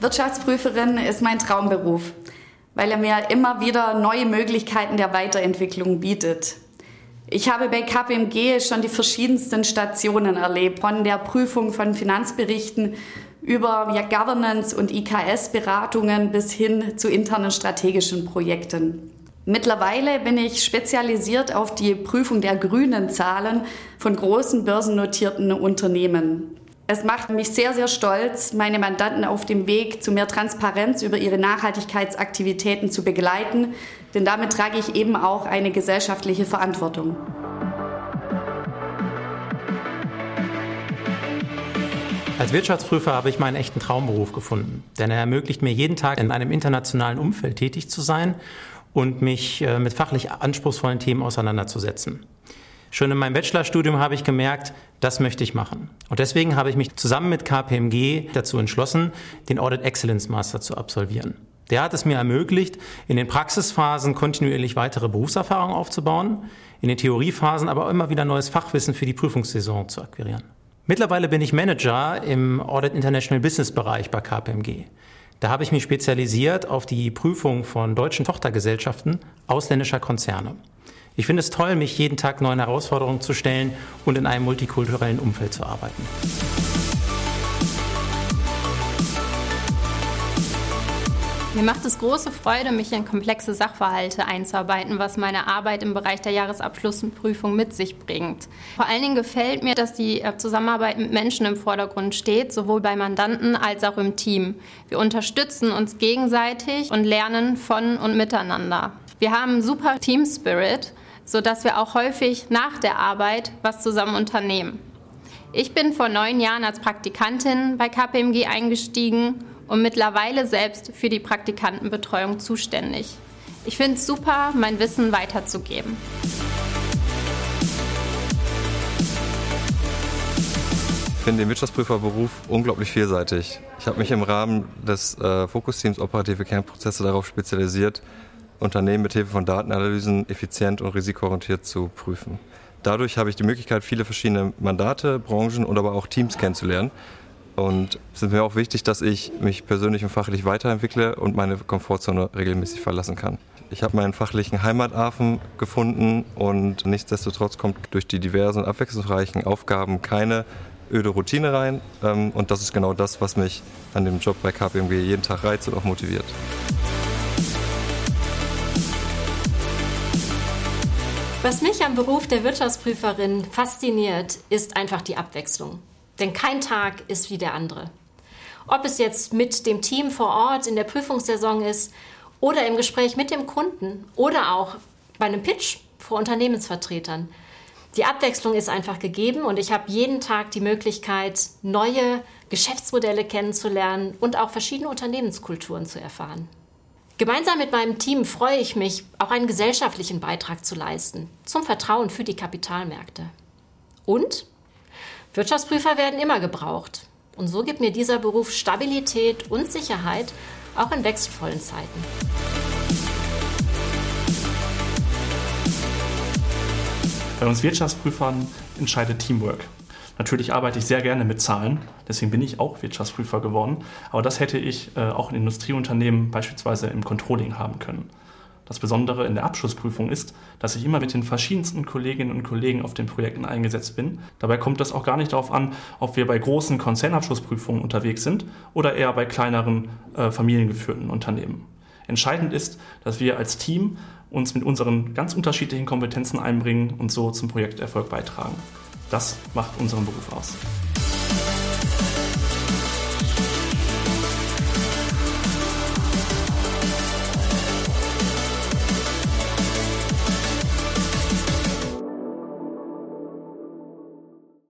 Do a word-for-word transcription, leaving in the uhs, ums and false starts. Wirtschaftsprüferin ist mein Traumberuf, weil er mir immer wieder neue Möglichkeiten der Weiterentwicklung bietet. Ich habe bei K P M G schon die verschiedensten Stationen erlebt, von der Prüfung von Finanzberichten über Governance- und I K S-Beratungen bis hin zu internen strategischen Projekten. Mittlerweile bin ich spezialisiert auf die Prüfung der grünen Zahlen von großen börsennotierten Unternehmen. Es macht mich sehr, sehr stolz, meine Mandanten auf dem Weg zu mehr Transparenz über ihre Nachhaltigkeitsaktivitäten zu begleiten, denn damit trage ich eben auch eine gesellschaftliche Verantwortung. Als Wirtschaftsprüfer habe ich meinen echten Traumberuf gefunden, denn er ermöglicht mir jeden Tag in einem internationalen Umfeld tätig zu sein und mich mit fachlich anspruchsvollen Themen auseinanderzusetzen. Schon in meinem Bachelorstudium habe ich gemerkt, das möchte ich machen. Und deswegen habe ich mich zusammen mit K P M G dazu entschlossen, den Audit Excellence Master zu absolvieren. Der hat es mir ermöglicht, in den Praxisphasen kontinuierlich weitere Berufserfahrung aufzubauen, in den Theoriephasen aber immer wieder neues Fachwissen für die Prüfungssaison zu akquirieren. Mittlerweile bin ich Manager im Audit International Business Bereich bei K P M G. Da habe ich mich spezialisiert auf die Prüfung von deutschen Tochtergesellschaften ausländischer Konzerne. Ich finde es toll, mich jeden Tag neuen Herausforderungen zu stellen und in einem multikulturellen Umfeld zu arbeiten. Mir macht es große Freude, mich in komplexe Sachverhalte einzuarbeiten, was meine Arbeit im Bereich der Jahresabschlussprüfung mit sich bringt. Vor allen Dingen gefällt mir, dass die Zusammenarbeit mit Menschen im Vordergrund steht, sowohl bei Mandanten als auch im Team. Wir unterstützen uns gegenseitig und lernen von und miteinander. Wir haben einen super Team-Spirit, sodass wir auch häufig nach der Arbeit was zusammen unternehmen. Ich bin vor neun Jahren als Praktikantin bei K P M G eingestiegen und mittlerweile selbst für die Praktikantenbetreuung zuständig. Ich finde es super, mein Wissen weiterzugeben. Ich finde den Wirtschaftsprüferberuf unglaublich vielseitig. Ich habe mich im Rahmen des äh, Fokusteams operative Kernprozesse darauf spezialisiert, Unternehmen mit Hilfe von Datenanalysen effizient und risikoorientiert zu prüfen. Dadurch habe ich die Möglichkeit, viele verschiedene Mandate, Branchen und aber auch Teams kennenzulernen. Und es ist mir auch wichtig, dass ich mich persönlich und fachlich weiterentwickle und meine Komfortzone regelmäßig verlassen kann. Ich habe meinen fachlichen Heimathafen gefunden und nichtsdestotrotz kommt durch die diversen und abwechslungsreichen Aufgaben keine öde Routine rein. Und das ist genau das, was mich an dem Job bei K P M G jeden Tag reizt und auch motiviert. Was mich am Beruf der Wirtschaftsprüferin fasziniert, ist einfach die Abwechslung. Denn kein Tag ist wie der andere. Ob es jetzt mit dem Team vor Ort in der Prüfungssaison ist oder im Gespräch mit dem Kunden oder auch bei einem Pitch vor Unternehmensvertretern. Die Abwechslung ist einfach gegeben und ich habe jeden Tag die Möglichkeit, neue Geschäftsmodelle kennenzulernen und auch verschiedene Unternehmenskulturen zu erfahren. Gemeinsam mit meinem Team freue ich mich, auch einen gesellschaftlichen Beitrag zu leisten, zum Vertrauen für die Kapitalmärkte. Und Wirtschaftsprüfer werden immer gebraucht. Und so gibt mir dieser Beruf Stabilität und Sicherheit, auch in wechselvollen Zeiten. Bei uns Wirtschaftsprüfern entscheidet Teamwork. Natürlich arbeite ich sehr gerne mit Zahlen, deswegen bin ich auch Wirtschaftsprüfer geworden. Aber das hätte ich äh, auch in Industrieunternehmen beispielsweise im Controlling haben können. Das Besondere in der Abschlussprüfung ist, dass ich immer mit den verschiedensten Kolleginnen und Kollegen auf den Projekten eingesetzt bin. Dabei kommt es auch gar nicht darauf an, ob wir bei großen Konzernabschlussprüfungen unterwegs sind oder eher bei kleineren, äh, familiengeführten Unternehmen. Entscheidend ist, dass wir als Team uns mit unseren ganz unterschiedlichen Kompetenzen einbringen und so zum Projekterfolg beitragen. Das macht unseren Beruf aus.